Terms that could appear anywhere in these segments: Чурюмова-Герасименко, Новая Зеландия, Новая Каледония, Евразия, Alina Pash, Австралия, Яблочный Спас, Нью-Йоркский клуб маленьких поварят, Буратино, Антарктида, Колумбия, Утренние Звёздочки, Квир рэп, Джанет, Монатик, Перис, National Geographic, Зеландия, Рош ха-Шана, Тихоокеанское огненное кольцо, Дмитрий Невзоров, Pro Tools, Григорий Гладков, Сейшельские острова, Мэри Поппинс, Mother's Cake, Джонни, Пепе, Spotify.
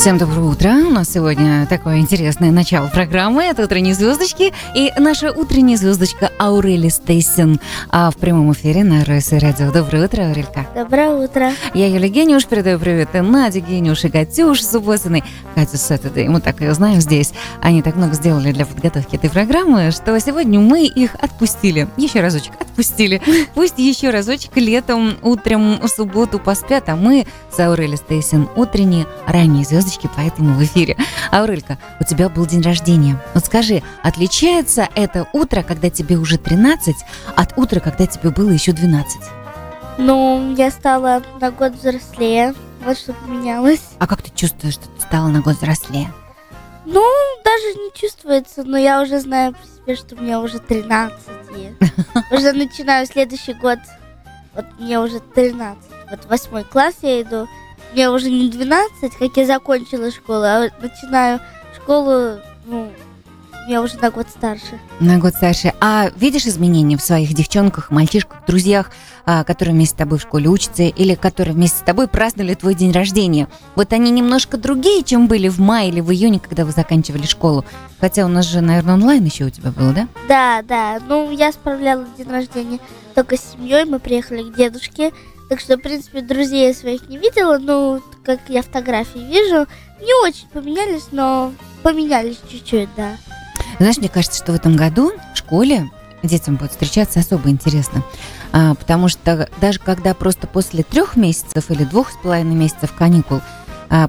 Всем доброе утро. У нас сегодня такое интересное начало программы. Это «Утренние звездочки» и наша утренняя звездочка Аурели Стейсин в прямом эфире на Rusa Radio. Доброе утро, Аурелька. Доброе утро. Я Юлия Генюш, передаю привет и Наде Генюш, и Катюше Субботиной. Катя Субботина, мы так ее знаем здесь. Они так много сделали для подготовки этой программы, что сегодня мы их отпустили. Еще разочек отпустили. Пусть еще разочек летом, утром, в субботу поспят, а мы с Аурели Стейсин утренние ранние звездочки. Поэтому в эфире. Аурелька, у тебя был день рождения. Вот скажи, отличается это утро, когда тебе уже 13, от утра, когда тебе было еще 12? Ну, я стала на год взрослее. Вот что поменялось. А как ты чувствуешь, что ты стала на год взрослее? Ну, даже не чувствуется, но я уже знаю про себя, что мне уже 13. Уже начинаю следующий год. Вот мне уже 13. Вот в 8 класс я иду. Мне уже не 12, как я закончила школу, а начинаю школу, я уже на год старше. На год старше. А видишь изменения в своих девчонках, мальчишках, друзьях, которые вместе с тобой в школе учатся или которые вместе с тобой праздновали твой день рождения? Вот они немножко другие, чем были в мае или в июне, когда вы заканчивали школу. Хотя у нас же, наверное, онлайн еще у тебя было, да? Да. Ну, я справляла день рождения только с семьей. Мы приехали к дедушке. Так что, в принципе, друзей я своих не видела, но, как я фотографии вижу, не очень поменялись, но поменялись чуть-чуть, да. Знаешь, мне кажется, что в этом году в школе детям будет встречаться особо интересно, потому что даже когда просто после 3 месяцев или 2,5 месяцев каникул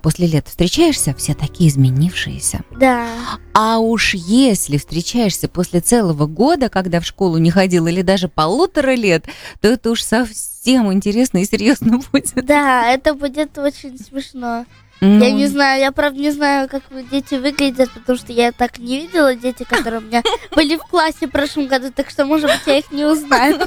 после лета встречаешься, все такие изменившиеся. Да. А уж если встречаешься после целого года, когда в школу не ходил, или даже 1,5 лет, то это уж совсем интересно и серьезно будет. Да, это будет очень смешно. Я не знаю, я правда не знаю, как дети выглядят, потому что я так не видела дети, которые у меня были в классе в прошлом году, так что, может быть, я их не узнаю.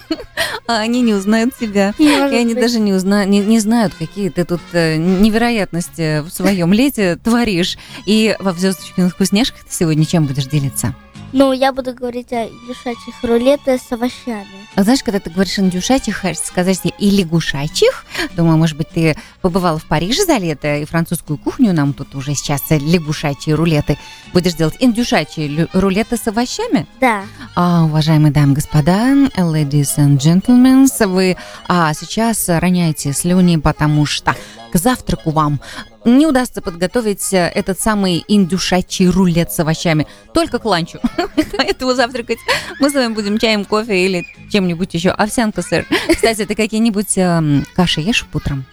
А они не узнают тебя. Они даже не знают, какие ты тут невероятности в своем лете творишь. И во «Звездочке на вкусняшках» ты сегодня чем будешь делиться? Ну, я буду говорить о индюшачьих рулетах с овощами. А знаешь, когда ты говоришь индюшачьих, хочется сказать и лягушачьих. Думаю, может быть, ты побывала в Париже за лето, и французскую кухню нам тут уже сейчас лягушачьи рулеты. Будешь делать индюшачьи рулеты с овощами? Да. Уважаемые дамы и господа, ladies and gentlemen, вы сейчас роняете слюни, потому что к завтраку вам не удастся подготовить этот самый индюшачий рулет с овощами. Только к ланчу. Поэтому завтракать мы с вами будем чаем, кофе или чем-нибудь еще. Овсянка, сэр. Кстати, ты какие-нибудь каши ешь утром?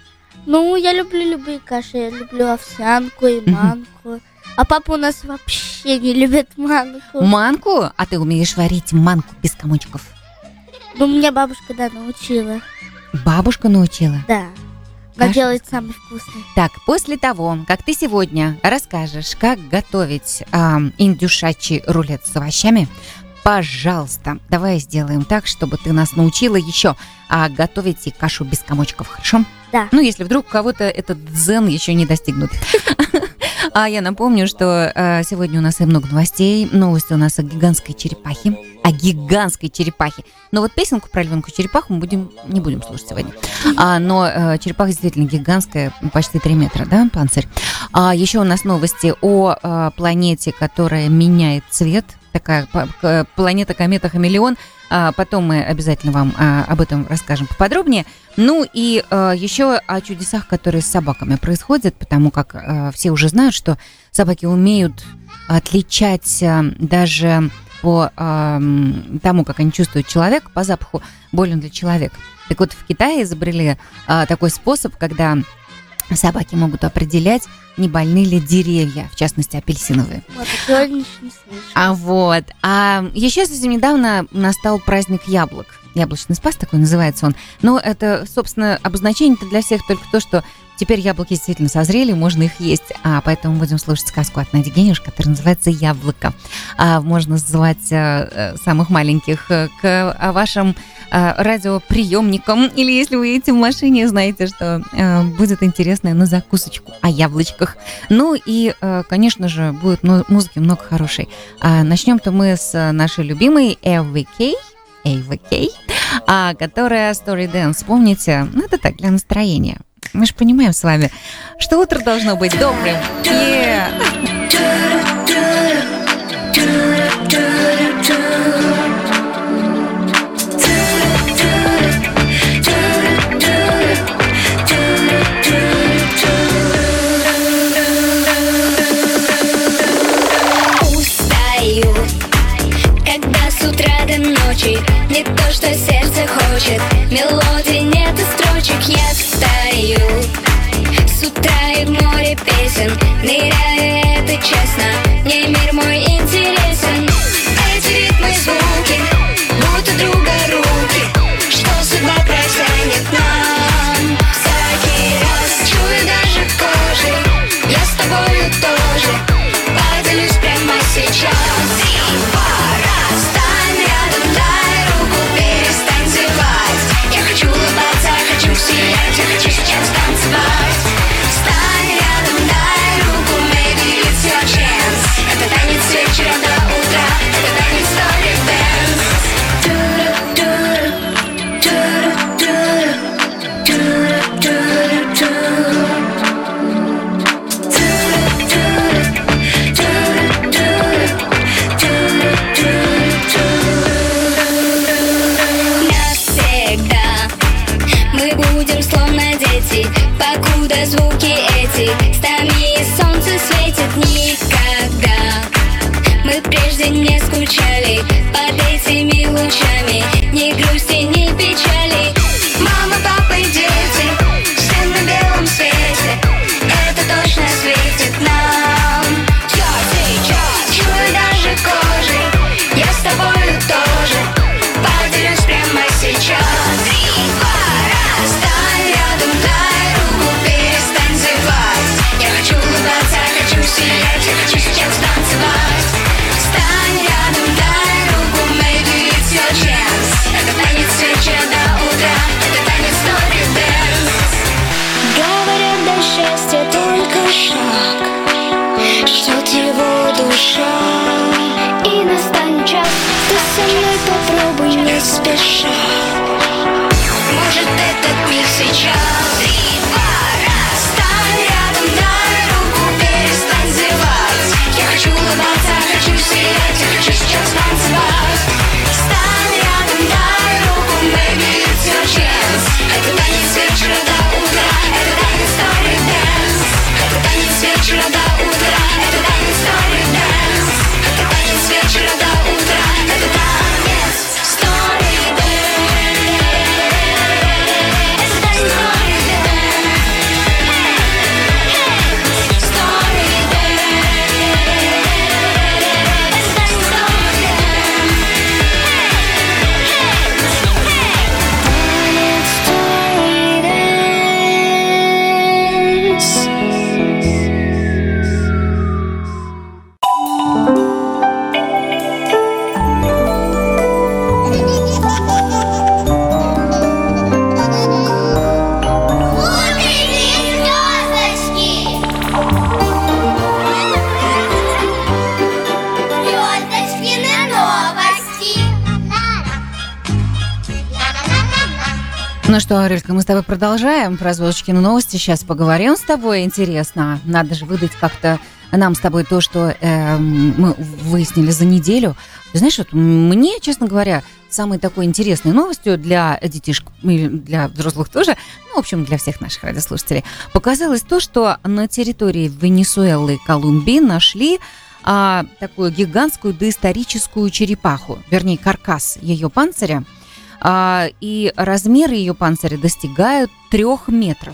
Ну, я люблю любые каши. Я люблю овсянку и манку. А папа у нас вообще не любит манку. Манку? А ты умеешь варить манку без комочков? Ну, меня бабушка, да, научила. Бабушка научила? Да. Делать самый вкусный. Так, после того, как ты сегодня расскажешь, как готовить индюшачий рулет с овощами, пожалуйста, давай сделаем так, чтобы ты нас научила еще готовить и кашу без комочков, хорошо? Да. Ну, если вдруг у кого-то этот дзен еще не достигнут. А я напомню, что сегодня у нас и много новостей. Новости у нас о гигантской черепахе. О гигантской черепахе. Но вот песенку про львенку черепаху мы не будем слушать сегодня. Но черепаха действительно гигантская, почти 3 метра, да, панцирь. А еще у нас новости о планете, которая меняет цвет. Такая планета-комета-хамелеон. Потом мы обязательно вам об этом расскажем поподробнее. Ну и еще о чудесах, которые с собаками происходят, потому как все уже знают, что собаки умеют отличать даже по тому, как они чувствуют человека, по запаху, болен ли человек. Так вот, в Китае изобрели такой способ, когда собаки могут определять, не больны ли деревья, в частности, апельсиновые. Вот, я ничего не слышу. А еще совсем недавно настал праздник яблок. Яблочный Спас такой называется он. Но это, собственно, обозначение-то для всех только то, что теперь яблоки действительно созрели, можно их есть. Поэтому будем слушать сказку от Нади Генюш, которая называется «Яблоко». Можно звать самых маленьких к вашим радиоприемникам. Или если вы едете в машине, знаете, что будет интересное на закусочку о яблочках. Ну и, конечно же, будет музыки много хорошей. Начнем-то мы с нашей любимой Эйвы Кей, которая Story Dance. Помните? Ну, это так, для настроения. Мы же понимаем с вами, что утро должно быть добрым. Устаю, когда с утра до ночи не то, что сердце хочет, мелодии нет и строчек. Я встаю с утра и в море песен ныряю, это честно, мне мир мой интересен. Эти ритмы, звуки, будто друга руки, что судьба протянет нам всякий раз. Чую даже кожей, я с тобою тоже поделюсь прямо сейчас. Ну что, Аурелька, мы с тобой продолжаем про Звездочке на новости. Сейчас поговорим с тобой. Интересно, надо же выдать как-то нам с тобой то, что мы выяснили за неделю. Ты знаешь, вот мне, честно говоря, самой такой интересной новостью для детишек, для взрослых тоже, ну, в общем, для всех наших радиослушателей, показалось то, что на территории Венесуэлы и Колумбии нашли такую гигантскую доисторическую черепаху, вернее, каркас ее панциря. И размеры ее панциря достигают 3 метров.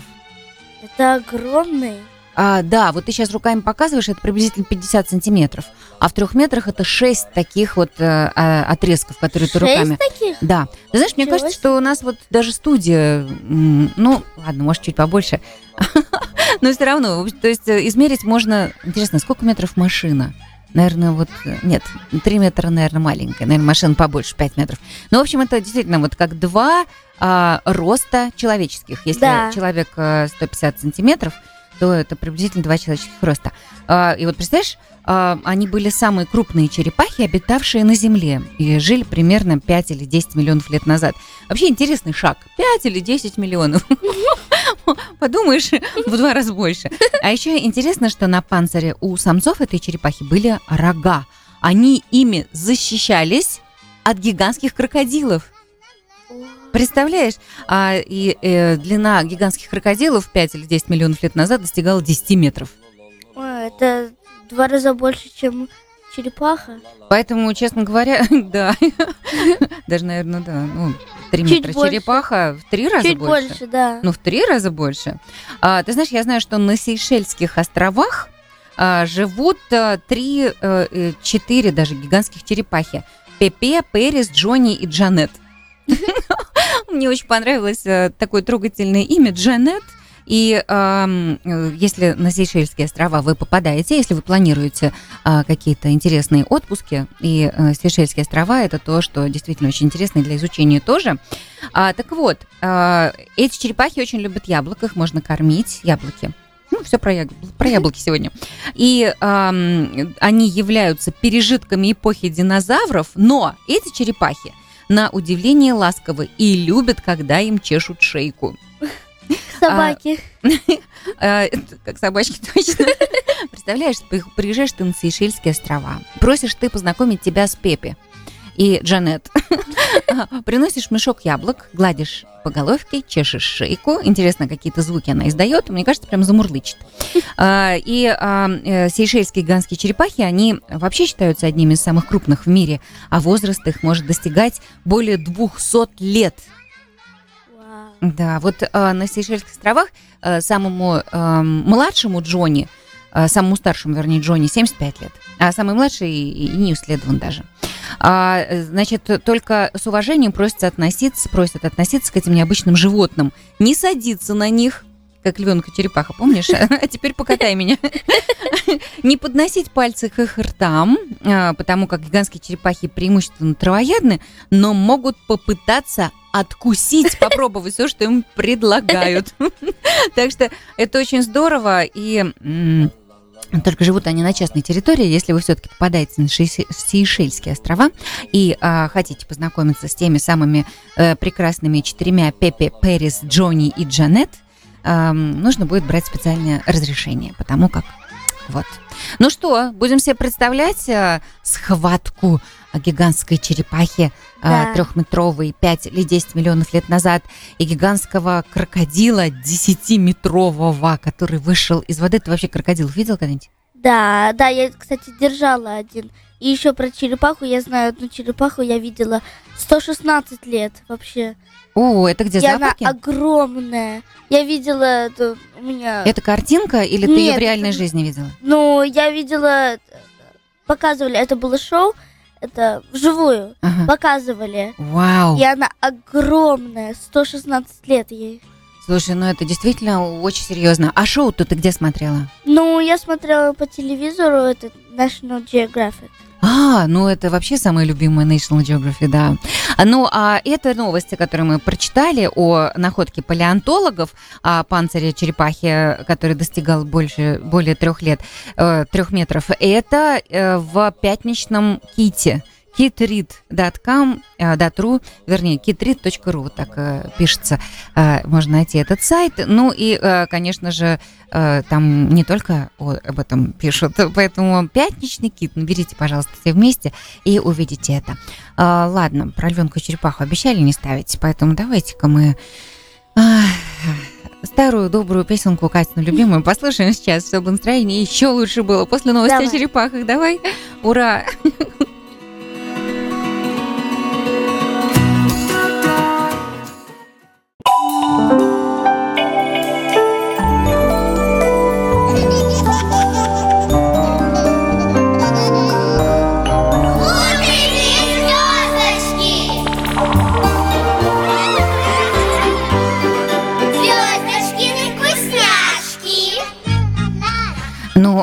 Это огромный. Да, вот ты сейчас руками показываешь, это приблизительно 50 сантиметров. А в 3 метрах это 6 таких вот отрезков, которые 6 ты руками... 6 таких? Да. Ты знаешь, мне кажется, что у нас вот даже студия, ну, ладно, может, чуть побольше, но все равно, то есть измерить можно... Интересно, сколько метров машина? Наверное, вот... Нет, 3 метра, наверное, маленькая. Наверное, машина побольше, 5 метров. Ну, в общем, это действительно вот как 2 роста человеческих. Если человек 150 сантиметров, то это приблизительно 2 человеческих роста. И вот, представляешь, они были самые крупные черепахи, обитавшие на Земле. И жили примерно 5 или 10 миллионов лет назад. Вообще интересный шаг. 5 или 10 миллионов. подумаешь, в 2 раза больше. А еще интересно, что на панцире у самцов этой черепахи были рога. Они ими защищались от гигантских крокодилов. Представляешь? Длина гигантских крокодилов 5 или 10 миллионов лет назад достигала 10 метров. Ой, это 2 раза больше, чем черепаха. Поэтому, честно говоря, да. Даже, наверное, да. Ну, 3 метра черепаха в 3 раза больше. Чуть больше, да. Ну, в 3 раза больше. Ты знаешь, я знаю, что на Сейшельских островах живут 3-4 даже гигантских черепахи. Пепе, Перис, Джонни и Джанет. Мне очень понравилось такое трогательное имя Джанет. И если на Сейшельские острова вы попадаете, если вы планируете какие-то интересные отпуски, и Сейшельские острова — это то, что действительно очень интересно и для изучения тоже. Так вот, эти черепахи очень любят яблоко, их можно кормить, яблоки. Ну, все про яблоки сегодня. И они являются пережитками эпохи динозавров, но эти черепахи на удивление ласковы и любят, когда им чешут шейку. Собаки. Как собачки, точно. Представляешь, приезжаешь ты на Сейшельские острова, просишь ты познакомить тебя с Пепе и Джанет. Приносишь мешок яблок, гладишь по головке, чешешь шейку. Интересно, какие-то звуки она издает. Мне кажется, прям замурлычет. И сейшельские гигантские черепахи, они вообще считаются одними из самых крупных в мире, а возраст их может достигать более 200 лет. Да, вот на Сейшельских островах самому младшему Джонни, самому старшему, вернее, Джонни, 75 лет, а самый младший и не исследован даже. Значит, только с уважением просят относиться к этим необычным животным. Не садиться на них, как львенка-черепаха, помнишь? А теперь покатай меня. Не подносить пальцы к их ртам, потому как гигантские черепахи преимущественно травоядны, но могут попытаться откусить, попробовать все, что им предлагают. Так что это очень здорово. И только живут они на частной территории. Если вы все-таки попадаете на Сейшельские острова и хотите познакомиться с теми самыми прекрасными 4 Пепе, Перис, Джонни и Джанет, нужно будет брать специальное разрешение, потому как вот. Ну что, будем себе представлять схватку гигантской черепахи, да, 3-метровой 5 или 10 миллионов лет назад, и гигантского крокодила 10-метрового, который вышел из воды. Ты вообще крокодилов видел когда-нибудь? Да, я, кстати, держала один. И еще про черепаху я знаю. Одну черепаху я видела 116 лет вообще. О, это где, Запахи? Она огромная. Я видела это у меня... Это картинка или ты ее в реальной жизни видела? Ну, я видела... Показывали, это было шоу, это вживую, ага, показывали. Вау! И она огромная, 116 лет ей. Слушай, ну это действительно очень серьезно. А шоу-то ты где смотрела? Ну, я смотрела по телевизору, это National Geographic. Ну это вообще самая любимая National Geographic, да. Ну, а это новости, которые мы прочитали о находке палеонтологов, о панцире черепахи, который достигал более 3 метров. Это в пятничном ките. kitread.ru, вернее, kitread.ru, вот так пишется. Можно найти этот сайт. Ну и, конечно же, там не только об этом пишут, поэтому пятничный кит. Наберите, пожалуйста, все вместе и увидите это. Ладно, про львенку и черепаху обещали не ставить, поэтому давайте-ка мы старую добрую песенку Катину любимую послушаем сейчас, чтобы настроение еще лучше было после новостей о черепахах. Давай, ура!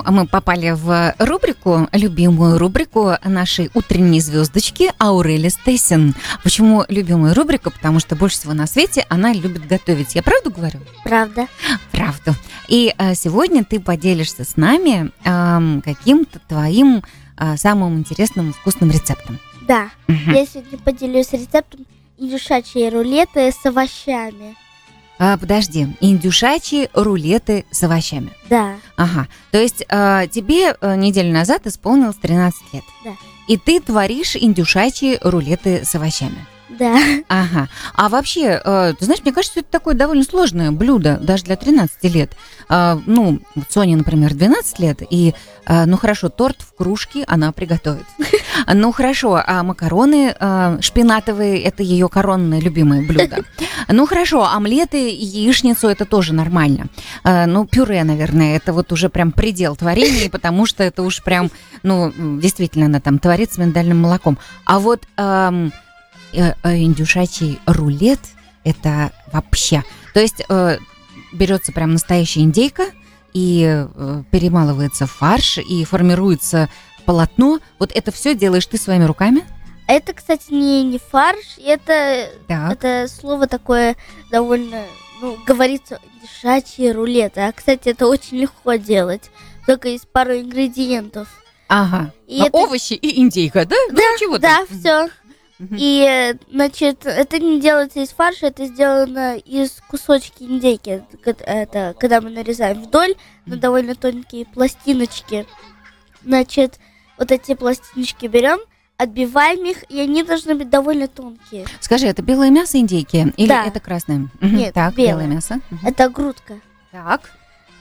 Мы попали в рубрику, любимую рубрику нашей утренней звездочки Аурели Стейсин. Почему любимая рубрика? Потому что больше всего на свете она любит готовить. Я правду говорю? Правду. И сегодня ты поделишься с нами каким-то твоим самым интересным вкусным рецептом. Да, я сегодня поделюсь рецептом индюшачьей рулеты с овощами. Подожди, индюшачьи рулеты с овощами. Да. Ага, то есть тебе неделю назад исполнилось 13 лет. Да. И ты творишь индюшачьи рулеты с овощами. Да. Ага. А вообще, ты знаешь, мне кажется, это такое довольно сложное блюдо, даже для 13 лет. Ну, Соне, например, 12 лет, и, ну хорошо, торт в кружке она приготовит. Ну хорошо, а макароны шпинатовые, это ее коронное любимое блюдо. Ну хорошо, омлеты и яичницу, это тоже нормально. Ну, пюре, наверное, это вот уже прям предел творения, потому что это уж прям, ну, действительно, она там творит с миндальным молоком. А вот... индюшачий рулет – это вообще... То есть берется прям настоящая индейка и перемалывается фарш, и формируется полотно. Вот это все делаешь ты своими руками? Это, кстати, не фарш, это слово такое довольно... Ну, говорится, индюшачий рулет. А, кстати, это очень легко делать, только из пары ингредиентов. Ага, овощи и индейка, да? Да, ну, да, все. И, значит, это не делается из фарша, это сделано из кусочки индейки. Это когда мы нарезаем вдоль на довольно тонкие пластиночки. Значит, вот эти пластиночки берем, отбиваем их, и они должны быть довольно тонкие. Скажи, это белое мясо индейки или это красное? Нет, так, белое мясо. Это грудка. Так.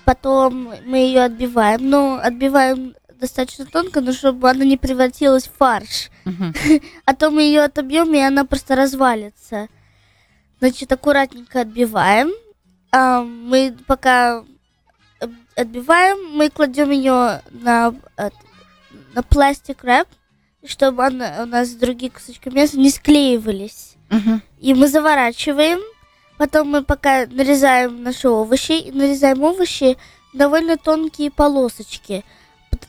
Потом мы ее отбиваем, но отбиваем... достаточно тонко, но чтобы она не превратилась в фарш. А то мы ее отобьем, и она просто развалится. Значит, аккуратненько отбиваем. Мы пока отбиваем, мы кладем ее на пластик рэп, чтобы она, у нас другие кусочки мяса не склеивались. И мы заворачиваем. Потом мы пока нарезаем наши овощи. Нарезаем овощи довольно тонкие полосочки.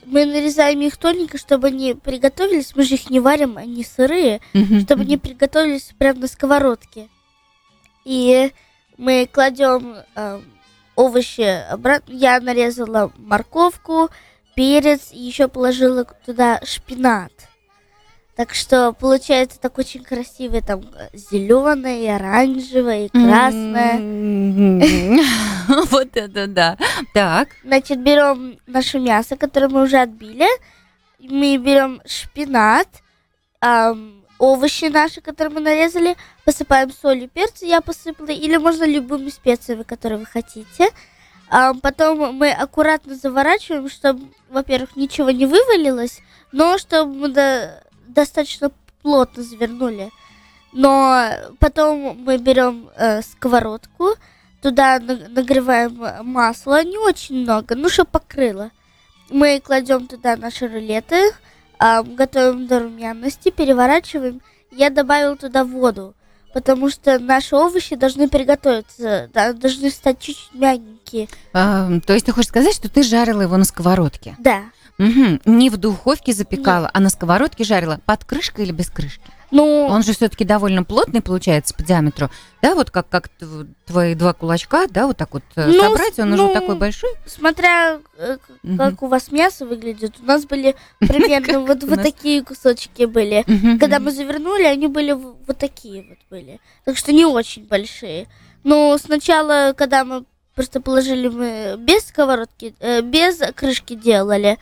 Мы нарезаем их тоненько, чтобы они приготовились. Мы же их не варим, они сырые. Чтобы они приготовились прямо на сковородке. И мы кладем овощи обратно. Я нарезала морковку, перец и еще положила туда шпинат. Так что получается так очень красивое, там зеленое, и оранжевое, и красное. Вот это да. Так. Значит, берем наше мясо, которое мы уже отбили. Мы берем шпинат, овощи наши, которые мы нарезали, посыпаем солью, перцем. Я посыпала, или можно любыми специями, которые вы хотите. Потом мы аккуратно заворачиваем, чтобы, во-первых, ничего не вывалилось, но чтобы мы достаточно плотно завернули. Но потом мы берем сковородку, туда нагреваем масло, не очень много, ну, чтобы покрыло. Мы кладем туда наши рулеты, готовим до румяности, переворачиваем. Я добавила туда воду, потому что наши овощи должны приготовиться, должны стать чуть-чуть мягенькие. То есть ты хочешь сказать, что ты жарила его на сковородке? Да. Угу. Не в духовке запекала, а на сковородке жарила. Под крышкой или без крышки? Ну, он же все-таки довольно плотный получается по диаметру. Да, вот как твои два кулачка, да, вот так вот собрать, он уже такой большой. Смотря как у вас мясо выглядит, у нас были примерно вот такие кусочки были. Когда мы завернули, они были вот такие вот были. Так что не очень большие. Но сначала, когда мы просто положили, мы без сковородки, без крышки делали.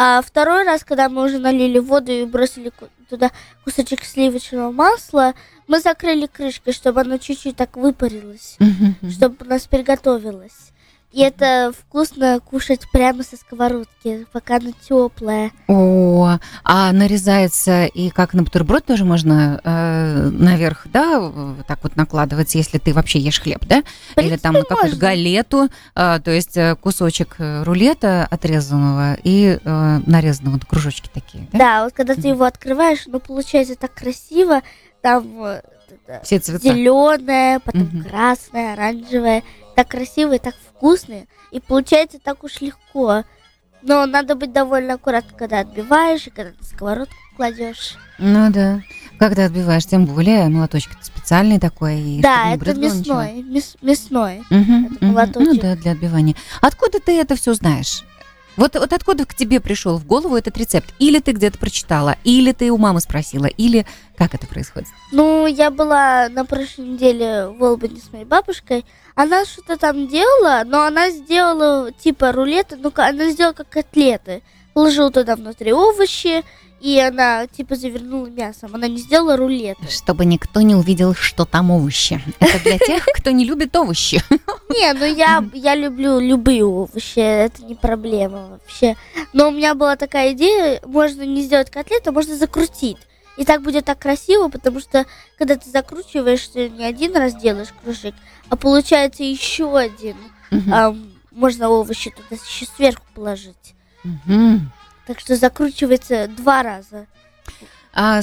А второй раз, когда мы уже налили воду и бросили туда кусочек сливочного масла, мы закрыли крышкой, чтобы оно чуть-чуть так выпарилось, чтобы у нас приготовилось. И это вкусно кушать прямо со сковородки, пока она теплая. О, а нарезается и как на бутерброд тоже можно наверх, да, так вот накладывать, если ты вообще ешь хлеб, да? Или там на какую-то галету, то есть кусочек рулета отрезанного и нарезанного на кружочки такие, да? Да, вот когда ты его открываешь, ну, получается так красиво, там все цвета. Зеленое, потом красное, оранжевое. Так красиво и так вкусно. И получается так уж легко. Но надо быть довольно аккуратным, когда отбиваешь, и когда ты сковородку кладешь. Ну да. Когда отбиваешь, тем более молоточек-то специальный такой. И да, это мясной. Мясной молоточек. Ну да, для отбивания. Откуда ты это все знаешь? Вот откуда к тебе пришел в голову этот рецепт? Или ты где-то прочитала, или ты у мамы спросила, или как это происходит? Ну, я была на прошлой неделе в Олбани с моей бабушкой. Она что-то там делала, но она сделала типа рулеты, ну, она сделала как котлеты. Положила туда внутри овощи, и она типа завернула мясом. Она не сделала рулеты. Чтобы никто не увидел, что там овощи. Это для тех, кто не любит овощи. Не, ну я люблю любые овощи, это не проблема вообще. Но у меня была такая идея, можно не сделать котлету, а можно закрутить. И так будет так красиво, потому что, когда ты закручиваешь, ты не один раз делаешь кружок, а получается еще один. Можно овощи туда еще сверху положить. Так что закручивается 2 раза.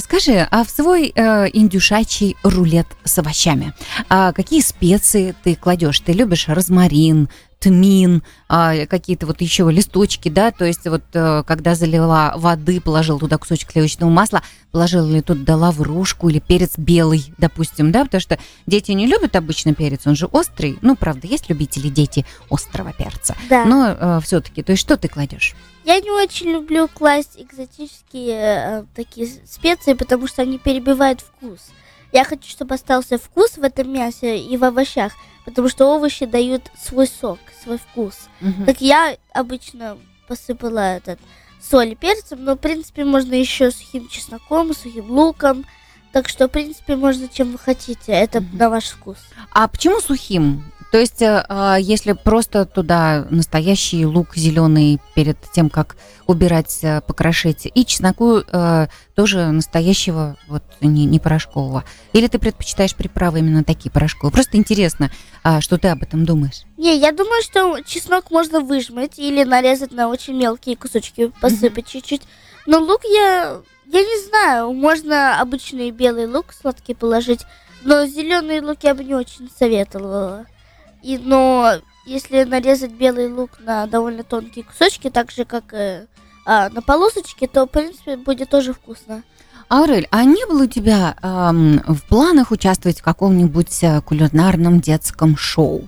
Скажи, а в свой индюшачий рулет с овощами какие специи ты кладешь? Ты любишь розмарин, тмин, какие-то вот еще листочки, да? То есть вот когда залила воды, положила туда кусочек сливочного масла, положила ли туда лаврушку или перец белый, допустим, да? Потому что дети не любят обычно перец, он же острый. Ну, правда, есть любители дети острого перца. Да. Но все-таки, то есть что ты кладешь? Я не очень люблю класть экзотические такие специи, потому что они перебивают вкус. Я хочу, чтобы остался вкус в этом мясе и в овощах, потому что овощи дают свой сок, свой вкус. Так я обычно посыпала соль и перцем, но, в принципе, можно еще сухим чесноком, сухим луком. Так что, в принципе, можно чем вы хотите, это на ваш вкус. А почему сухим? То есть, если просто туда настоящий лук зеленый перед тем, как убирать, покрошить, и чесноку тоже настоящего, вот не порошкового. Или ты предпочитаешь приправы именно такие порошковые? Просто интересно, что ты об этом думаешь? Не, я думаю, что чеснок можно выжмать или нарезать на очень мелкие кусочки, посыпать чуть-чуть. Но лук я не знаю, можно обычный белый лук сладкий положить, но зеленый лук я бы не очень советовала. Но если нарезать белый лук на довольно тонкие кусочки, так же, как и на полосочки, то, в принципе, будет тоже вкусно. Аурель, а не было у тебя в планах участвовать в каком-нибудь кулинарном детском шоу?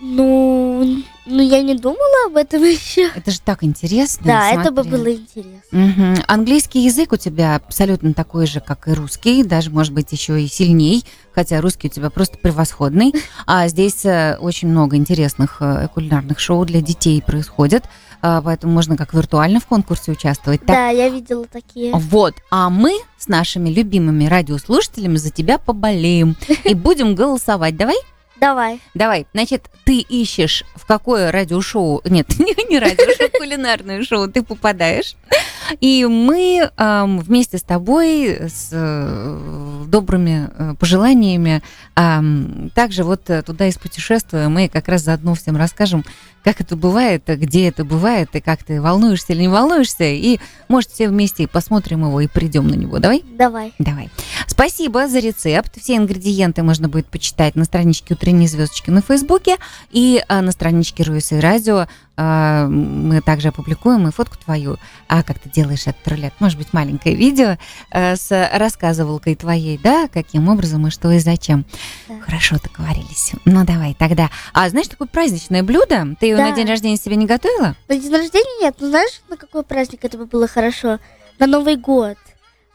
Ну, я не думала об этом еще. Это же так интересно. Да, смотри. Это бы было интересно. Английский язык у тебя абсолютно такой же, как и русский, даже, может быть, еще и сильней, хотя русский у тебя просто превосходный. А здесь очень много интересных кулинарных шоу для детей происходит, поэтому можно как виртуально в конкурсе участвовать. Так? Да, я видела такие. Вот, а мы с нашими любимыми радиослушателями за тебя поболеем и будем голосовать. Давай? Давай. Значит, ты ищешь, в какое радиошоу... Нет, не радиошоу, кулинарное шоу ты попадаешь. И мы вместе с тобой, с добрыми пожеланиями, также вот туда и спутешествуем. Мы как раз заодно всем расскажем, как это бывает, где это бывает, и как ты волнуешься или не волнуешься. И, может, все вместе посмотрим его и придем на него. Давай. Спасибо за рецепт. Все ингредиенты можно будет почитать на страничке «Утренней звездочки» на Фейсбуке и на страничке Rusa Radio. Мы также опубликуем и фотку твою, как ты делаешь этот рулет. Может быть, маленькое видео с рассказывалкой твоей, да, каким образом и что и зачем. Да. Хорошо договорились. Ну, давай тогда. А знаешь, такое праздничное блюдо? Ты его на день рождения себе не готовила? На день рождения нет. Ну, знаешь, на какой праздник это бы было хорошо? На Новый год.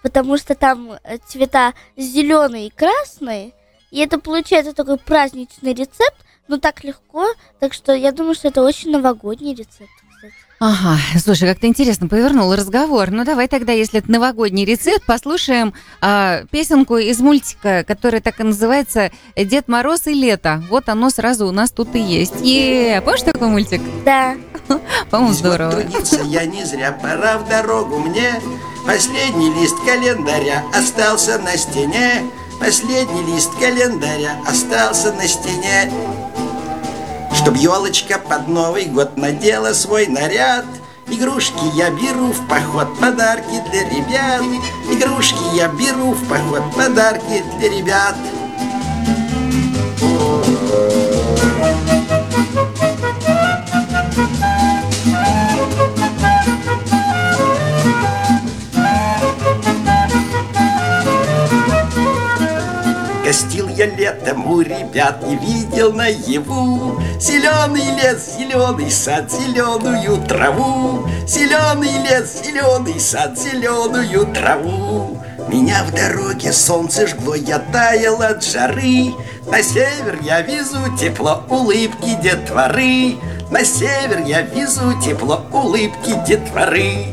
Потому что там цвета зеленый и красный. И это получается такой праздничный рецепт, но так легко, так что я думаю, что это очень новогодний рецепт, кстати. Ага, слушай, как-то интересно повернул разговор. Ну, давай тогда, если это новогодний рецепт, послушаем песенку из мультика, которая так и называется «Дед Мороз и лето». Вот оно сразу у нас тут и есть. Помнишь такой мультик? Да. По-моему, здорово. Трудился я не зря, пора в дорогу мне. Последний лист календаря остался на стене. Последний лист календаря остался на стене. Чтоб елочка под Новый год надела свой наряд. Игрушки я беру в поход, подарки для ребят. Игрушки я беру в поход, подарки для ребят. Гостил я летом у ребят и видел наяву зеленый лес, зеленый сад, зеленую траву. Зеленый лес, зеленый сад, зеленую траву. Меня в дороге солнце жгло, я таял от жары. На север я везу тепло, улыбки детворы. На север я везу тепло, улыбки детворы.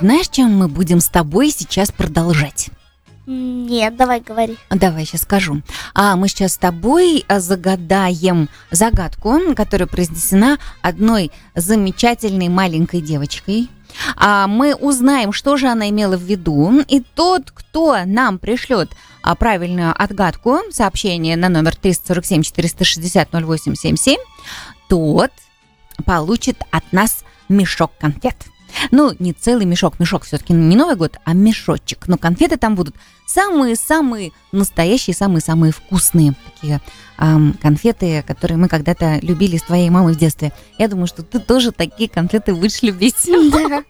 Знаешь, чем мы будем с тобой сейчас продолжать? Нет, давай говори. Давай, сейчас скажу. Мы сейчас с тобой загадаем загадку, которая произнесена одной замечательной маленькой девочкой. Мы узнаем, что же она имела в виду. И тот, кто нам пришлет правильную отгадку, сообщение на номер 347-460-0877, тот получит от нас мешок конфет. Ну, не целый мешок, мешок все-таки не Новый год, а мешочек. Но конфеты там будут самые-самые настоящие, самые-самые вкусные. Такие конфеты, которые мы когда-то любили с твоей мамой в детстве. Я думаю, что ты тоже такие конфеты будешь любить. Ну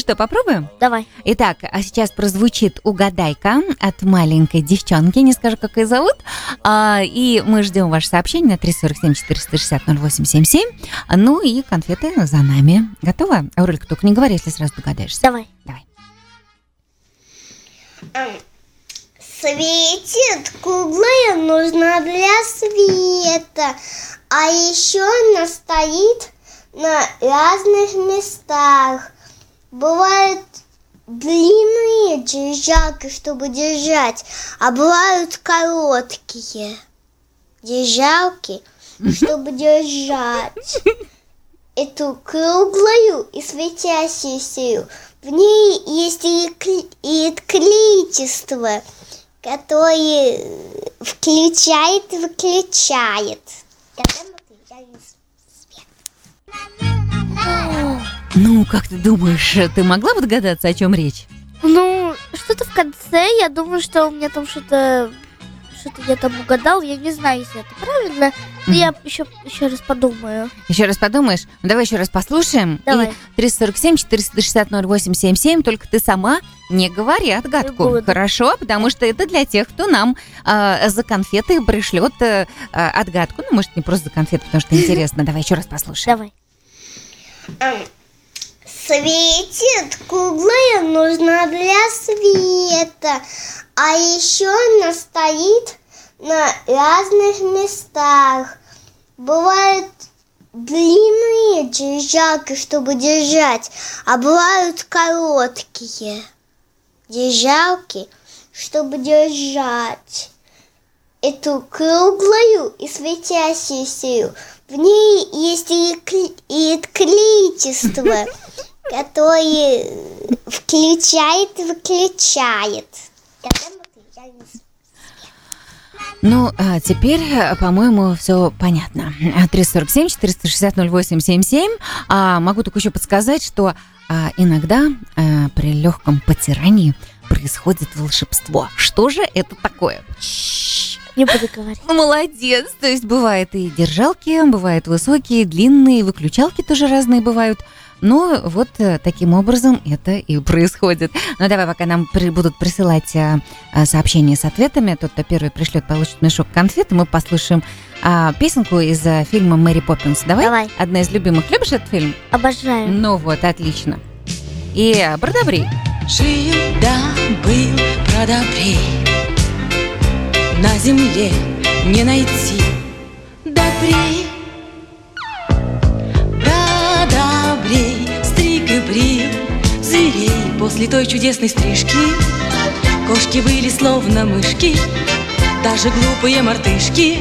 что, попробуем? Давай. Итак, а сейчас прозвучит угадайка от маленькой девчонки. Не скажу, как ее зовут. И мы ждем ваше сообщение на 347-460-0877. Ну и конфеты за нами. Готова? Аурелька, только не говори, если сразу догадаешься. Давай. Давай. Светит круглая, нужна для света. А еще она стоит на разных местах. Бывают длинные держалки, чтобы держать, а бывают короткие держалки, чтобы держать эту круглую и светящуюся. В ней есть и электричество, которое включает и выключает. Ну, как ты думаешь, ты могла бы догадаться, о чем речь? Ну, что-то в конце, я думаю, что у меня там что-то я там угадал, я не знаю, если это правильно, но я еще раз подумаю. Еще раз подумаешь? Ну, давай еще раз послушаем. Давай. 347-460-0877, только ты сама не говори отгадку, хорошо? Потому что это для тех, кто нам за конфеты пришлет отгадку. Ну, может, не просто за конфеты, потому что интересно. Давай еще раз послушаем. Давай. Светит круглая, нужна для света, а еще она стоит на разных местах. Бывают длинные держалки, чтобы держать, а бывают короткие держалки, чтобы держать эту круглую и светящуюся. В ней есть и электричество, которое включает и выключает. Ну, а теперь, по-моему, все понятно. 347-460-0877. Могу только еще подсказать, что иногда при легком потирании происходит волшебство. Что же это такое? Не буду говорить. Молодец. То есть бывают и держалки, бывают высокие, длинные, выключалки тоже разные бывают. Но вот таким образом это и происходит. Ну давай, пока нам будут присылать сообщения с ответами. Тот, кто первый пришлет, получит мешок конфет. Мы послушаем песенку из фильма «Мэри Поппинс». Давай. Одна из любимых. Любишь этот фильм? Обожаю. Ну вот, отлично. И продобрей. Жил, да, был продобрей. На земле не найти добрей. После той чудесной стрижки кошки выли словно мышки, даже глупые мартышки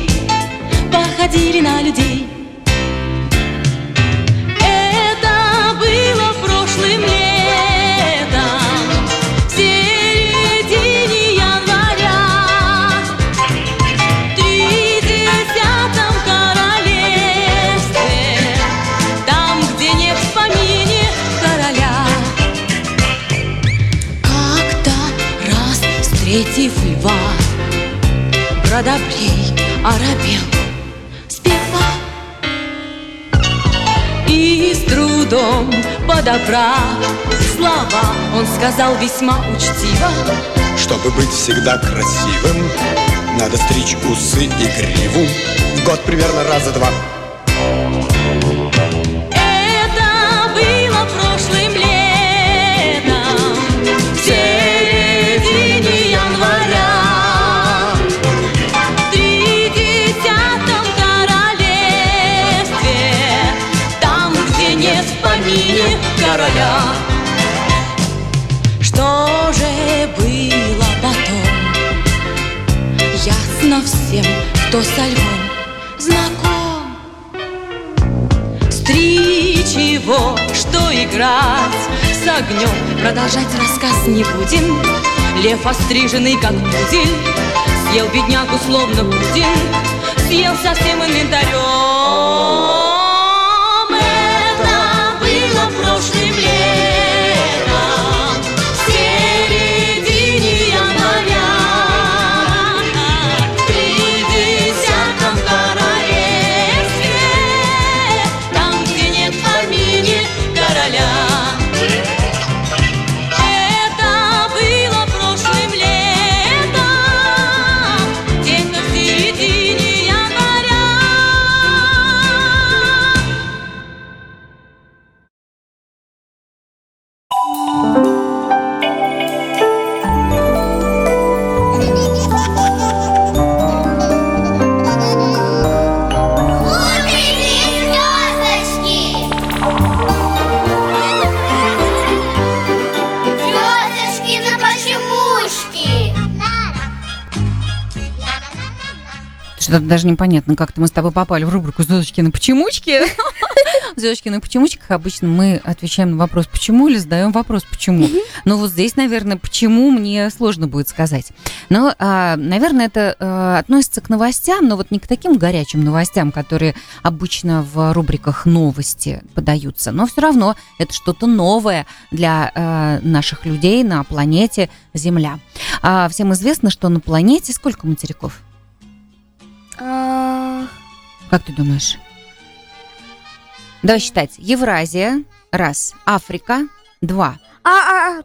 походили на людей. Это было прошлым летом, в середине января, в 30-м королевстве, там, где не в помине короля. Как-то раз, встретив льва, продобрей оробел с пепа. И с трудом подобрав слова, он сказал весьма учтиво: чтобы быть всегда красивым, надо стричь усы и гриву в год примерно раза два. Это было прошлым летом, в середине января. Короля. Что же было потом, ясно всем, кто со львом знаком. Стричь его, что играть с огнем, продолжать рассказ не будем. Лев остриженный, как пудель, съел беднягу, словно пудинг, съел со всем инвентарем. Прошлым летом, в середине января, в 30-м королевстве, там, где нет фамилии короля. Это было прошлым летом, где-то в середине января. Что-то даже непонятно, как-то мы с тобой попали в рубрику «Звездочки на почемучки». «Звездочки на почемучках» обычно мы отвечаем на вопрос «почему» или задаем вопрос «почему». Но вот здесь, наверное, «почему» мне сложно будет сказать. Но, наверное, это относится к новостям, но вот не к таким горячим новостям, которые обычно в рубриках «Новости» подаются. Но все равно это что-то новое для наших людей на планете Земля. Всем известно, что на планете сколько материков? Как ты думаешь? Давай считать. Евразия, раз. Африка, два.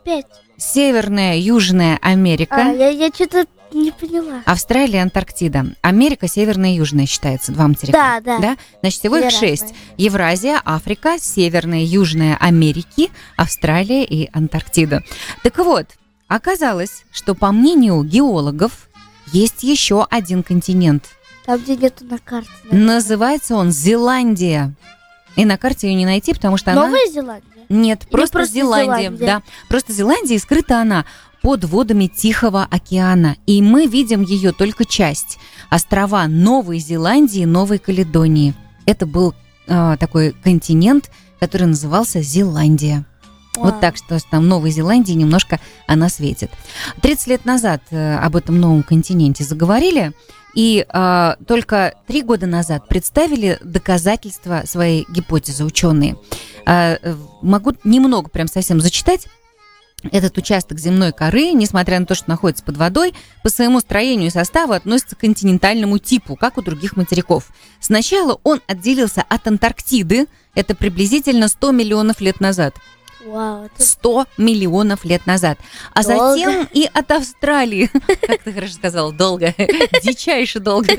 Пять. Северная, Южная Америка. Я что-то не поняла. Австралия, Антарктида. Америка, Северная и Южная считается. Два материка. Да. Значит, всего их 6. Евразия, Африка, Северная, Южная Америки, Австралия и Антарктида. Так вот, оказалось, что, по мнению геологов, есть еще один континент. Там, где нету на карте. Называется он Зеландия. И на карте ее не найти, потому что она... Новая Зеландия? Нет, просто Зеландия. Да, просто Зеландия, и скрыта она под водами Тихого океана. И мы видим ее только часть. Острова Новой Зеландии и Новой Каледонии. Это был такой континент, который назывался Зеландия. Вот так, что там в Новой Зеландии немножко она светит. 30 лет назад об этом новом континенте заговорили, и только 3 года назад представили доказательства своей гипотезы ученые. Могу немного прям совсем зачитать. Этот участок земной коры, несмотря на то, что находится под водой, по своему строению и составу относится к континентальному типу, как у других материков. Сначала он отделился от Антарктиды, это приблизительно 100 миллионов лет назад. 100 миллионов лет назад. А затем и от Австралии. Как ты хорошо сказала, долго. Дичайше долго.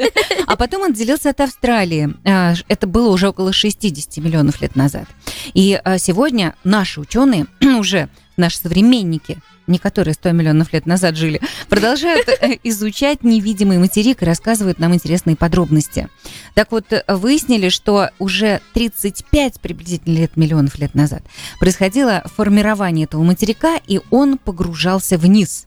А потом отделился от Австралии. Это было уже около 60 миллионов лет назад. И сегодня наши ученые, уже наши современники, не которые 100 миллионов лет назад жили, продолжают изучать невидимый материк и рассказывают нам интересные подробности. Так вот, выяснили, что уже 35 приблизительно миллионов лет назад происходило формирование этого материка, и он погружался вниз.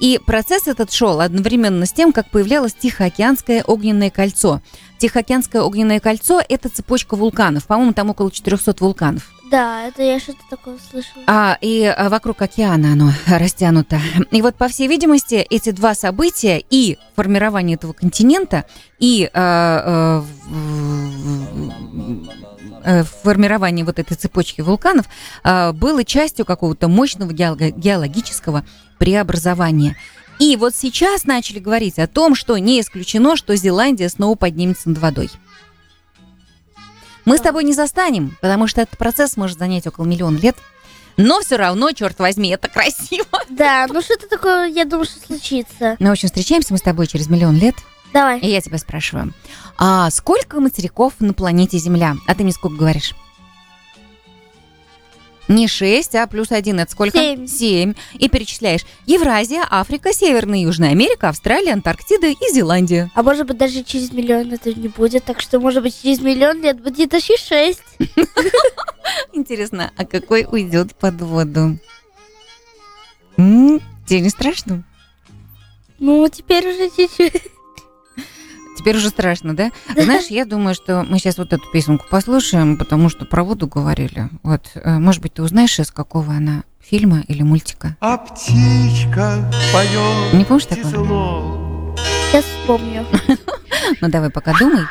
И процесс этот шел одновременно с тем, как появлялось Тихоокеанское огненное кольцо. Тихоокеанское огненное кольцо – это цепочка вулканов. По-моему, там около 400 вулканов. Да, это я что-то такое слышала. И вокруг океана оно растянуто. И вот, по всей видимости, эти два события и формирование этого континента, и формирование вот этой цепочки вулканов было частью какого-то мощного геологического преобразования. И вот сейчас начали говорить о том, что не исключено, что Зеландия снова поднимется над водой. Мы с тобой не застанем, потому что этот процесс может занять около миллиона лет. Но все равно, черт возьми, это красиво. Да, ну что-то такое, я думаю, что случится. Ну, в общем, встречаемся мы с тобой через миллион лет. Давай. И я тебя спрашиваю, а сколько материков на планете Земля? А ты мне сколько говоришь? Не 6, а плюс 1, это сколько? 7. И перечисляешь: Евразия, Африка, Северная и Южная Америка, Австралия, Антарктида и Зеландия. А может быть, даже через миллион это не будет, так что, может быть, через миллион лет будет даже 6. Интересно, а какой уйдет под воду? Тебе не страшно? Ну, теперь уже чуть-чуть. Теперь уже страшно, да? Знаешь, я думаю, что мы сейчас вот эту песенку послушаем, потому что про воду говорили. Вот, может быть, ты узнаешь, из какого она фильма или мультика? А птичка поет. Не помнишь такого? Сейчас вспомню. Ну давай, пока думай.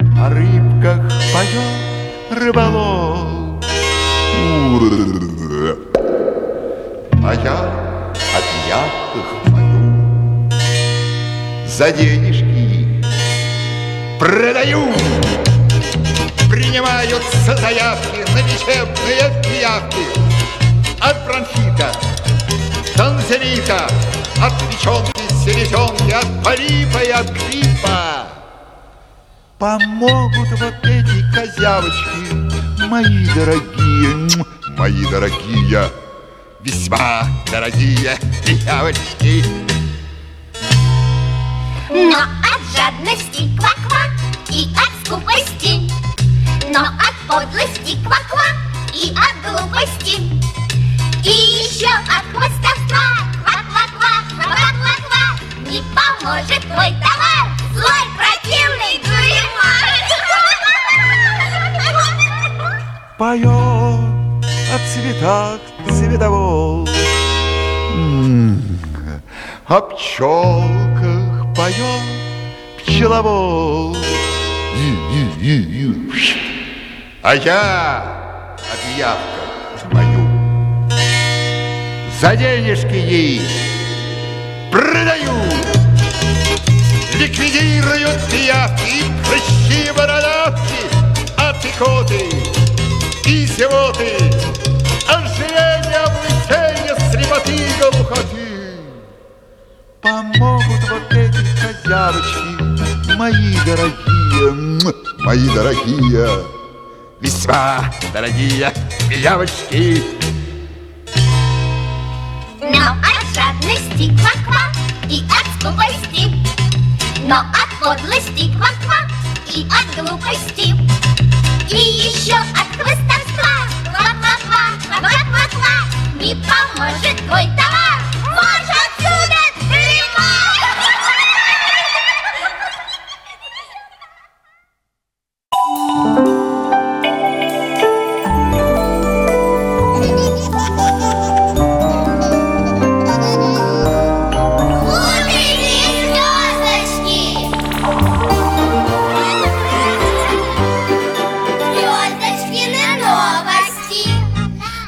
О рыбках поет рыболов. А я от ярких пою за денежки. Продаю, принимаются заявки на лечебные пиявки. От бронхита, танзелита, от печенки, селезенки, от полипа и от гриппа. Помогут вот эти козявочки, мои дорогие, весьма дорогие пиявочки. Но от жадности ква-ква и от скупости, но от подлости ква-ква и от глупости, и еще от хвостовства ква-ква-ква, ква-ква-ква, не поможет твой товар, злой противный дуримар. Поет о цветах цветовол, о пчелках поет пчеловод. А я от явка мою за денежки ей продаю. Ликвидируют пиявки, прыщи, бородавки, от икоты и зевоты, от ожирения, облысения, слепоты и глухоты. Помогут вот эти козявочки, мои дорогие, весьма дорогие пиявочки. Но от жадности ква-ква и от скупости, но от подлости ква-ква и от глупости, и еще от хвостовства ква-ква-ква, ква-ква-ква, не поможет твой товар, можешь отсюда.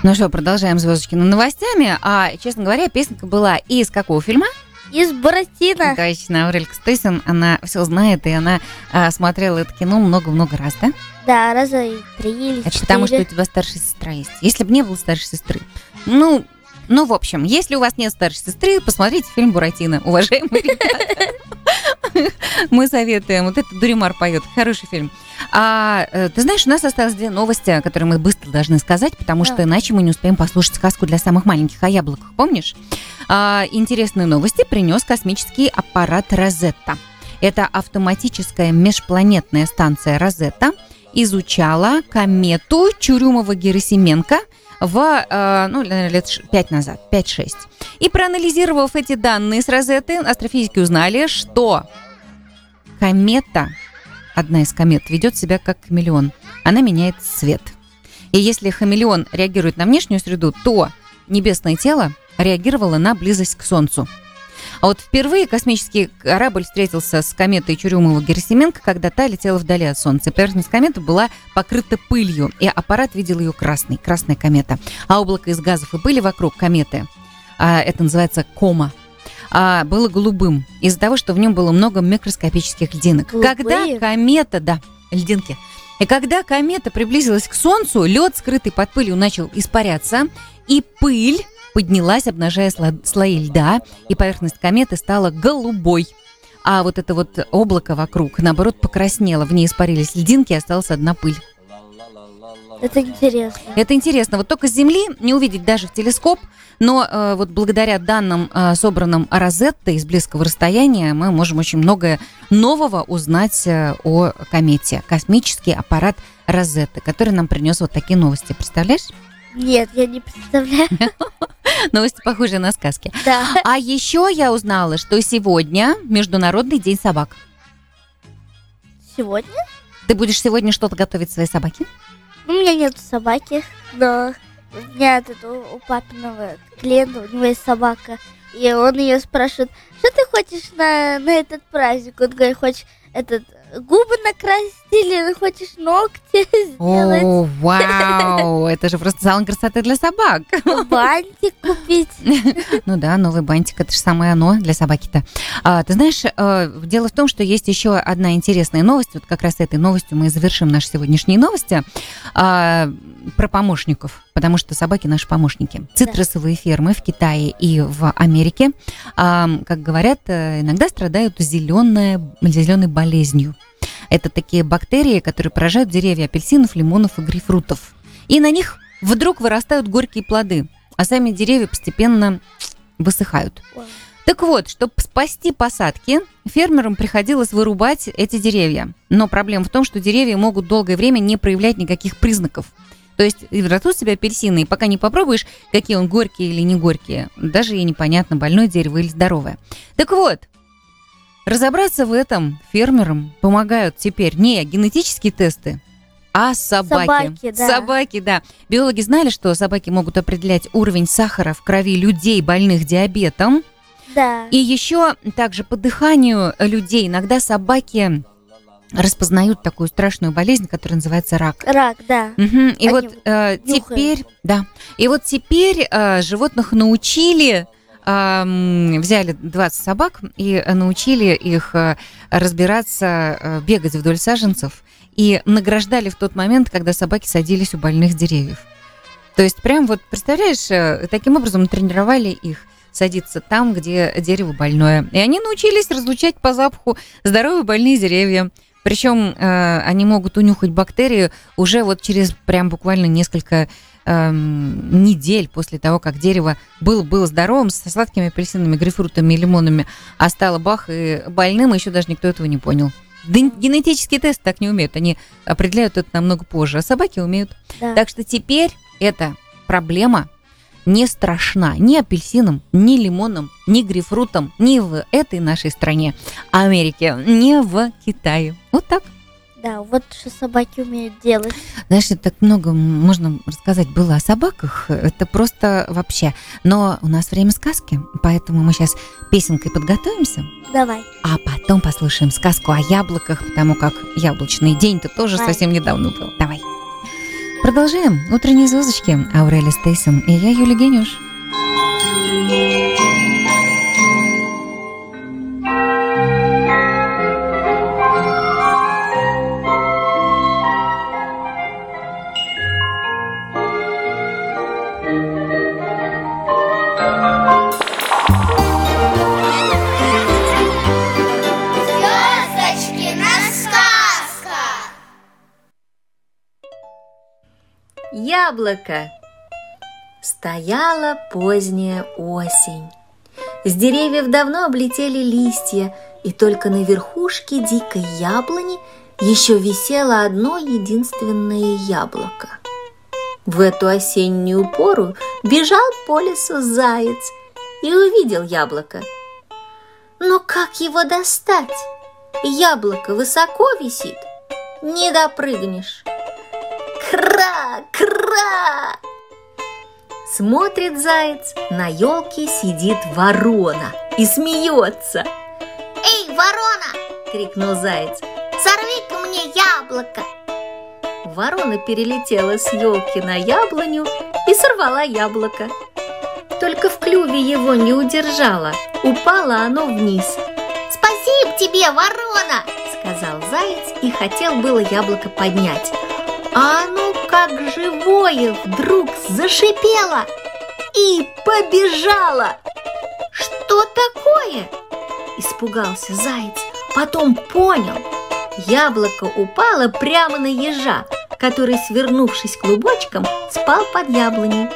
Ну что, продолжаем «Звездочки» на новостями. А, честно говоря, песенка была из какого фильма? Из «Буратино». Точно, Аурели Стейсин, она все знает, и она смотрела это кино много-много раз, да? Да, раза и 3 или 4. Это потому, что у тебя старшая сестра есть. Если бы не было старшей сестры. Ну, в общем, если у вас нет старшей сестры, посмотрите фильм «Буратино», уважаемые ребята. мы советуем. Вот это Дуримар поет. Хороший фильм. Ты знаешь, у нас осталось две новости, которые мы быстро должны сказать, потому что иначе мы не успеем послушать сказку для самых маленьких о яблоках. Помнишь? Интересные новости принес космический аппарат «Розетта». Это автоматическая межпланетная станция «Розетта» изучала комету Чурюмова-Герасименко лет 5 назад, 5-6. И проанализировав эти данные с «Розетты», астрофизики узнали, что комета, одна из комет, ведет себя как хамелеон. Она меняет цвет. И если хамелеон реагирует на внешнюю среду, то небесное тело реагировало на близость к Солнцу. А вот впервые космический корабль встретился с кометой Чурюмова-Герасименко, когда та летела вдали от Солнца. Поверхность кометы была покрыта пылью, и аппарат видел ее красной, красная комета. А облако из газов и пыли вокруг кометы, это называется кома, было голубым из-за того, что в нем было много микроскопических льдинок. Голубые? Льдинки. И когда комета приблизилась к Солнцу, лед, скрытый под пылью, начал испаряться, и пыль поднялась, обнажая слои льда, и поверхность кометы стала голубой. А вот это вот облако вокруг, наоборот, покраснело. В ней испарились льдинки, и осталась одна пыль. Это интересно. Вот только с Земли не увидеть даже в телескоп, но вот благодаря данным, собранным «Розеттой» из близкого расстояния, мы можем очень многое нового узнать о комете. Космический аппарат «Розетты», который нам принес вот такие новости. Представляешь? Нет, я не представляю. Новости похожие на сказки. Да. А еще я узнала, что сегодня Международный день собак. Сегодня? Ты будешь сегодня что-то готовить своей собаке? У меня нет собаки, но у меня у папиного клиента, у него есть собака. И он ее спрашивает, что ты хочешь на этот праздник? Он говорит, хочешь губы накрасить или хочешь ногти сделать? О, вау! Это же просто салон красоты для собак. Бантик купить. Ну да, новый бантик, это же самое оно для собаки-то. Ты знаешь, дело в том, что есть еще одна интересная новость. Вот как раз этой новостью мы и завершим наши сегодняшние новости. Про помощников, потому что собаки наши помощники. Цитрусовые фермы в Китае и в Америке, как говорят, иногда страдают зеленой болезнью. Это такие бактерии, которые поражают деревья апельсинов, лимонов и грейпфрутов. И на них вдруг вырастают горькие плоды, а сами деревья постепенно высыхают. Так вот, чтобы спасти посадки, фермерам приходилось вырубать эти деревья. Но проблема в том, что деревья могут долгое время не проявлять никаких признаков. То есть растут себе апельсины, и пока не попробуешь, какие он горькие или не горькие, даже и непонятно, больное дерево или здоровое. Так вот, разобраться в этом фермерам помогают теперь не генетические тесты, а собаки. Биологи знали, что собаки могут определять уровень сахара в крови людей, больных диабетом. Да. И еще также по дыханию людей иногда собаки распознают такую страшную болезнь, которая называется рак. Рак, да. Угу. И, теперь животных научили, взяли 20 собак и научили их разбираться, бегать вдоль саженцев, и награждали в тот момент, когда собаки садились у больных деревьев. То есть прям вот, представляешь, таким образом тренировали их садиться там, где дерево больное. И они научились различать по запаху здоровые больные деревья. Причем они могут унюхать бактерии уже вот через прям буквально несколько недель после того, как дерево было здоровым, со сладкими апельсинами, грейпфрутами и лимонами, а стало бах и больным, и еще даже никто этого не понял. Да, генетические тесты так не умеют, они определяют это намного позже, а собаки умеют. Да. Так что теперь эта проблема не страшна ни апельсинам, ни лимонам, ни грейпфрутам, ни в этой нашей стране, Америке, ни в Китае. Вот так. Да, вот что собаки умеют делать. Знаешь, так много можно рассказать было о собаках. Это просто вообще. Но у нас время сказки, поэтому мы сейчас песенкой подготовимся. Давай. А потом послушаем сказку о яблоках, потому как яблочный день-то тоже совсем недавно был. Давай. Продолжаем. Утренние звездочки. Аурели Стейсин и я, Юлия Генюш. яблоко. Стояла поздняя осень. С деревьев давно облетели листья, и только на верхушке дикой яблони еще висело одно единственное яблоко. В эту осеннюю пору бежал по лесу заяц и увидел яблоко. Но как его достать? Яблоко высоко висит, не допрыгнешь. Кра, кра! Смотрит заяц, на елке сидит ворона и смеется. «Эй, ворона!» – крикнул заяц. «Сорви-ка мне яблоко!» Ворона перелетела с елки на яблоню и сорвала яблоко. Только в клюве его не удержала, упало оно вниз. «Спасибо тебе, ворона!» – сказал заяц и хотел было яблоко поднять. А оно, как живое, вдруг зашипело и побежало. «Что такое?» – испугался заяц, потом понял. Яблоко упало прямо на ежа, который, свернувшись клубочком, спал под яблоней.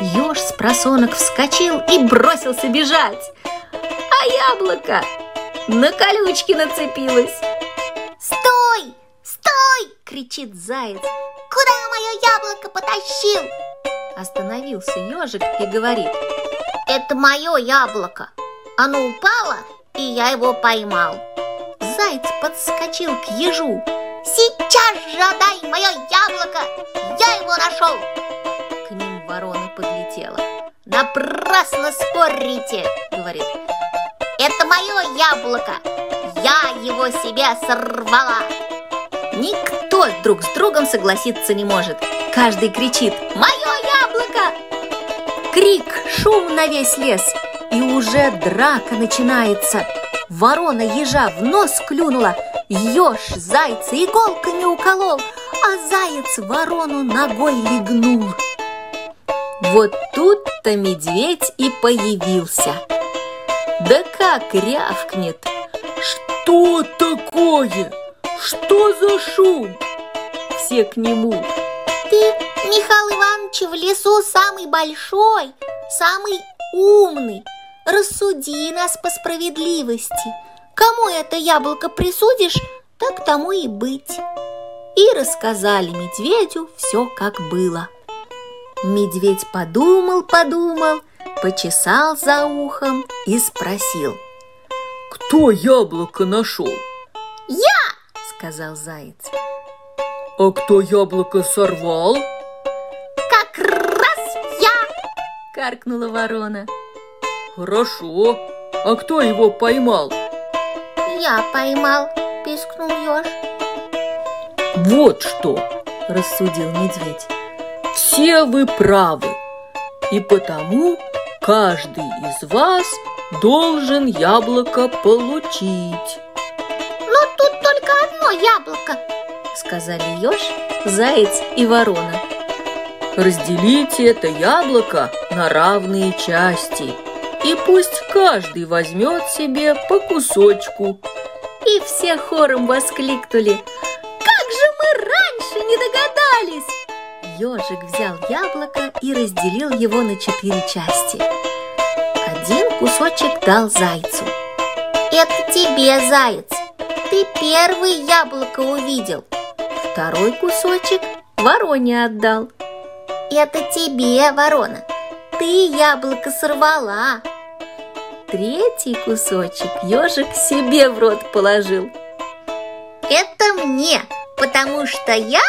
Еж с просонок вскочил и бросился бежать, а яблоко на колючки нацепилось. «Стой! Стой!» – кричит заяц. «Куда мое яблоко потащил?» Остановился ежик и говорит: «Это мое яблоко. Оно упало, и я его поймал». Заяц подскочил к ежу. «Сейчас же отдай мое яблоко! Я его нашел!» К ним ворона подлетела. «Напрасно спорите!» – говорит. «Это мое яблоко! Я его себе сорвала!» Никто друг с другом согласиться не может. Каждый кричит: «Мое яблоко!» Крик, шум на весь лес, и уже драка начинается. Ворона ежа в нос клюнула, еж зайца иголками уколол, а заяц ворону ногой легнул. Вот тут-то медведь и появился. Да как рявкнет: «Что такое? Что за шум?» Все к нему: «Ты, Михаил Иванович, в лесу самый большой, самый умный. Рассуди нас по справедливости. Кому это яблоко присудишь, так тому и быть». И рассказали медведю все, как было. Медведь подумал, почесал за ухом и спросил: «Кто яблоко нашел?» «Я!» – сказал заяц. «А кто яблоко сорвал?» «Как раз я!» – каркнула ворона. «Хорошо. А кто его поймал?» «Я поймал», – пискнул еж. «Вот что», – рассудил медведь, – «все вы правы, и потому каждый из вас должен яблоко получить». «Но тут только одно яблоко», – сказали еж, заяц и ворона. «Разделите это яблоко на равные части, и пусть каждый возьмет себе по кусочку». И все хором воскликнули: «Как же мы раньше не догадались!» Ежик взял яблоко и разделил его на 4 части. Один кусочек дал зайцу. «Это тебе, заяц! Ты первый яблоко увидел!» Второй кусочек вороне отдал. «Это тебе, ворона! Ты яблоко сорвала!» Третий кусочек ежик себе в рот положил. «Это мне, потому что я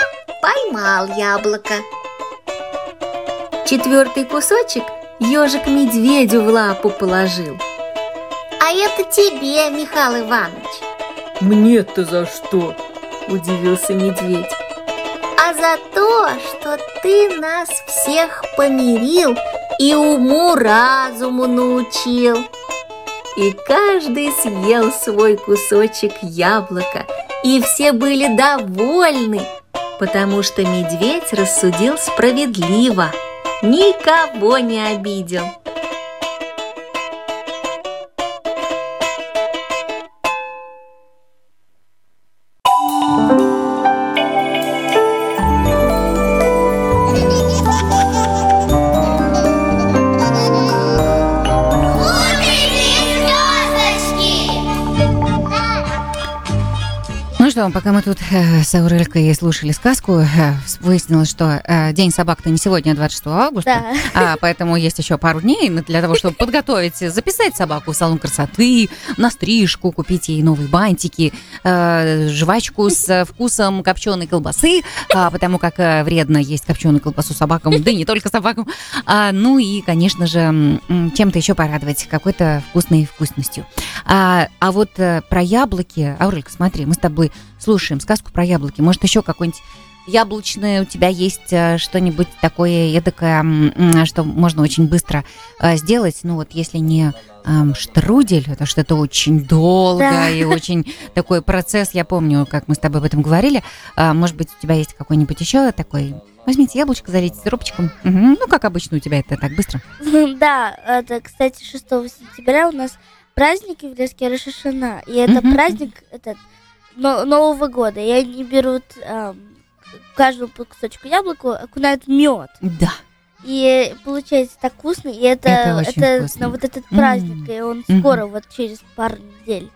поймал яблоко». Четвертый кусочек ежик медведю в лапу положил. «А это тебе, Михаил Иванович». «Мне-то за что?» – удивился медведь. «А за то, что ты нас всех помирил и уму-разуму научил». И каждый съел свой кусочек яблока, и все были довольны, потому что медведь рассудил справедливо, никого не обидел. потом, пока мы тут с Аурелькой слушали сказку, выяснилось, что День собак-то не сегодня, а 26 августа, да. Поэтому есть еще пару дней для того, чтобы подготовить, записать собаку в салон красоты, на стрижку, купить ей новые бантики, жвачку с вкусом копченой колбасы, потому как вредно есть копченую колбасу собакам, да и не только собакам. Ну и, конечно же, чем-то еще порадовать, какой-то вкусной вкусностью. А вот про яблоки, Аурелька, смотри, мы с тобой слушаем сказку про яблоки. Может, еще какое-нибудь яблочное у тебя есть, что-нибудь такое эдакое, что можно очень быстро сделать? Ну вот если не штрудель, потому что это очень долго, да, и очень такой процесс. Я помню, как мы с тобой об этом говорили. Может быть, у тебя есть какой-нибудь еще такой... Возьмите яблочко, залейте сиропчиком. Угу. Ну, как обычно у тебя это так быстро. Да, это, кстати, 6 сентября у нас праздник еврейский Рош ха-Шана. И это праздник этот, Нового года. И они берут каждому по кусочку яблока, окунают в мед. Да. И получается так вкусно. И это вкусно. Вот этот праздник, и он скоро, вот через пару недель.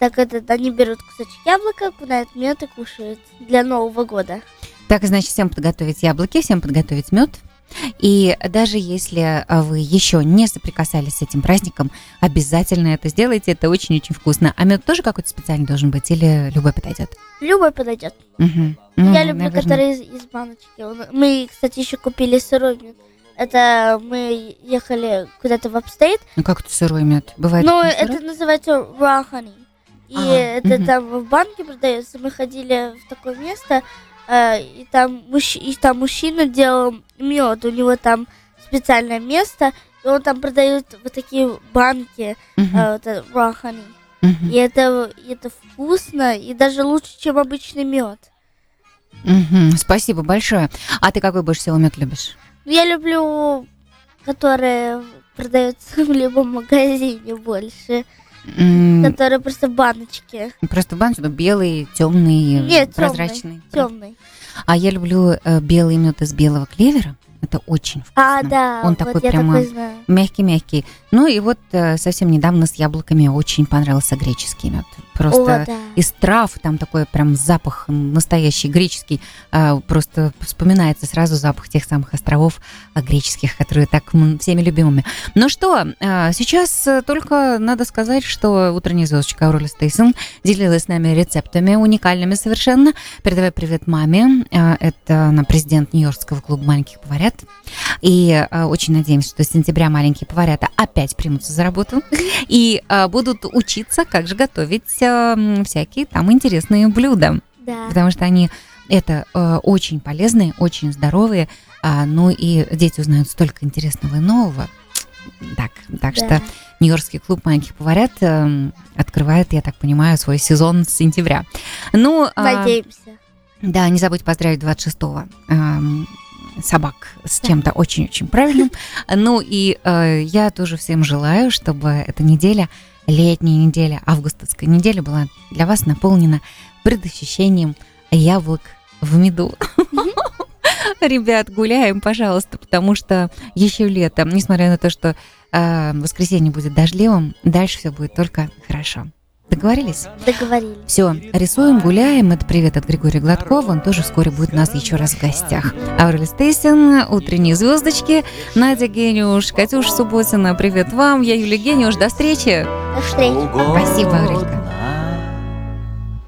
Так это, они берут кусочек яблока, окунают в мед и кушают для Нового года. Так, значит, всем подготовить яблоки, всем подготовить мед. И даже если вы еще не соприкасались с этим праздником, обязательно это сделайте, это очень-очень вкусно. А мед тоже какой-то специальный должен быть или любой подойдет? Любой подойдет. Угу. Ну, я люблю, которые из баночки. Мы, кстати, еще купили сырой мед. Это мы ехали куда-то в апстейт. Ну как это сырой мед? Бывает. Ну это называется raw honey. И это там в банке продается. Мы ходили в такое место. И там мужчина делал мед, у него там специальное место, и он там продает вот такие банки raw honey. И это вкусно, и даже лучше, чем обычный мед. Спасибо большое. А ты какой больше всего мед любишь? Я люблю, которые продаются в любом магазине больше. Которые просто баночки. Просто баночки, но белый, темный, нет, прозрачный. Темный. А я люблю белый мед из белого клевера. Это очень вкусно. А, да. Он вот такой прямо мягкий-мягкий. Ну и вот совсем недавно с яблоками очень понравился греческий мед. Просто из трав, там такой прям запах настоящий, греческий. Просто вспоминается сразу запах тех самых островов греческих, которые так всеми любимыми. Ну что, сейчас только надо сказать, что утренняя звездочка Аурели Стейсин делилась с нами рецептами, уникальными совершенно. Передавай привет маме. Это она президент Нью-Йоркского клуба маленьких поварят. И очень надеемся, что с сентября маленькие поварята опять примутся за работу и будут учиться, как же готовить всякие там интересные блюда. Да. Потому что они это очень полезные, очень здоровые, ну и дети узнают столько интересного и нового. Так что Нью-Йоркский клуб маленьких поварят открывает, я так понимаю, свой сезон с сентября. Ну, надеемся. Да, не забудь поздравить 26-го. Собак с чем-то очень-очень правильным. Ну и я тоже всем желаю, чтобы эта неделя, летняя неделя, августовская неделя была для вас наполнена предвкушением яблок в меду. Ребят, гуляем, пожалуйста, потому что еще лето, несмотря на то, что воскресенье будет дождливым, дальше все будет только хорошо. Договорились? Договорились. Все, рисуем, гуляем. Это привет от Григория Гладкова. Он тоже вскоре будет у нас еще раз в гостях. Аурели Стейсин, утренние звездочки. Надя Генюш, Катюша Субботина, привет вам. Я Юлия Генюш. До встречи. До встречи. Спасибо, Аурелька.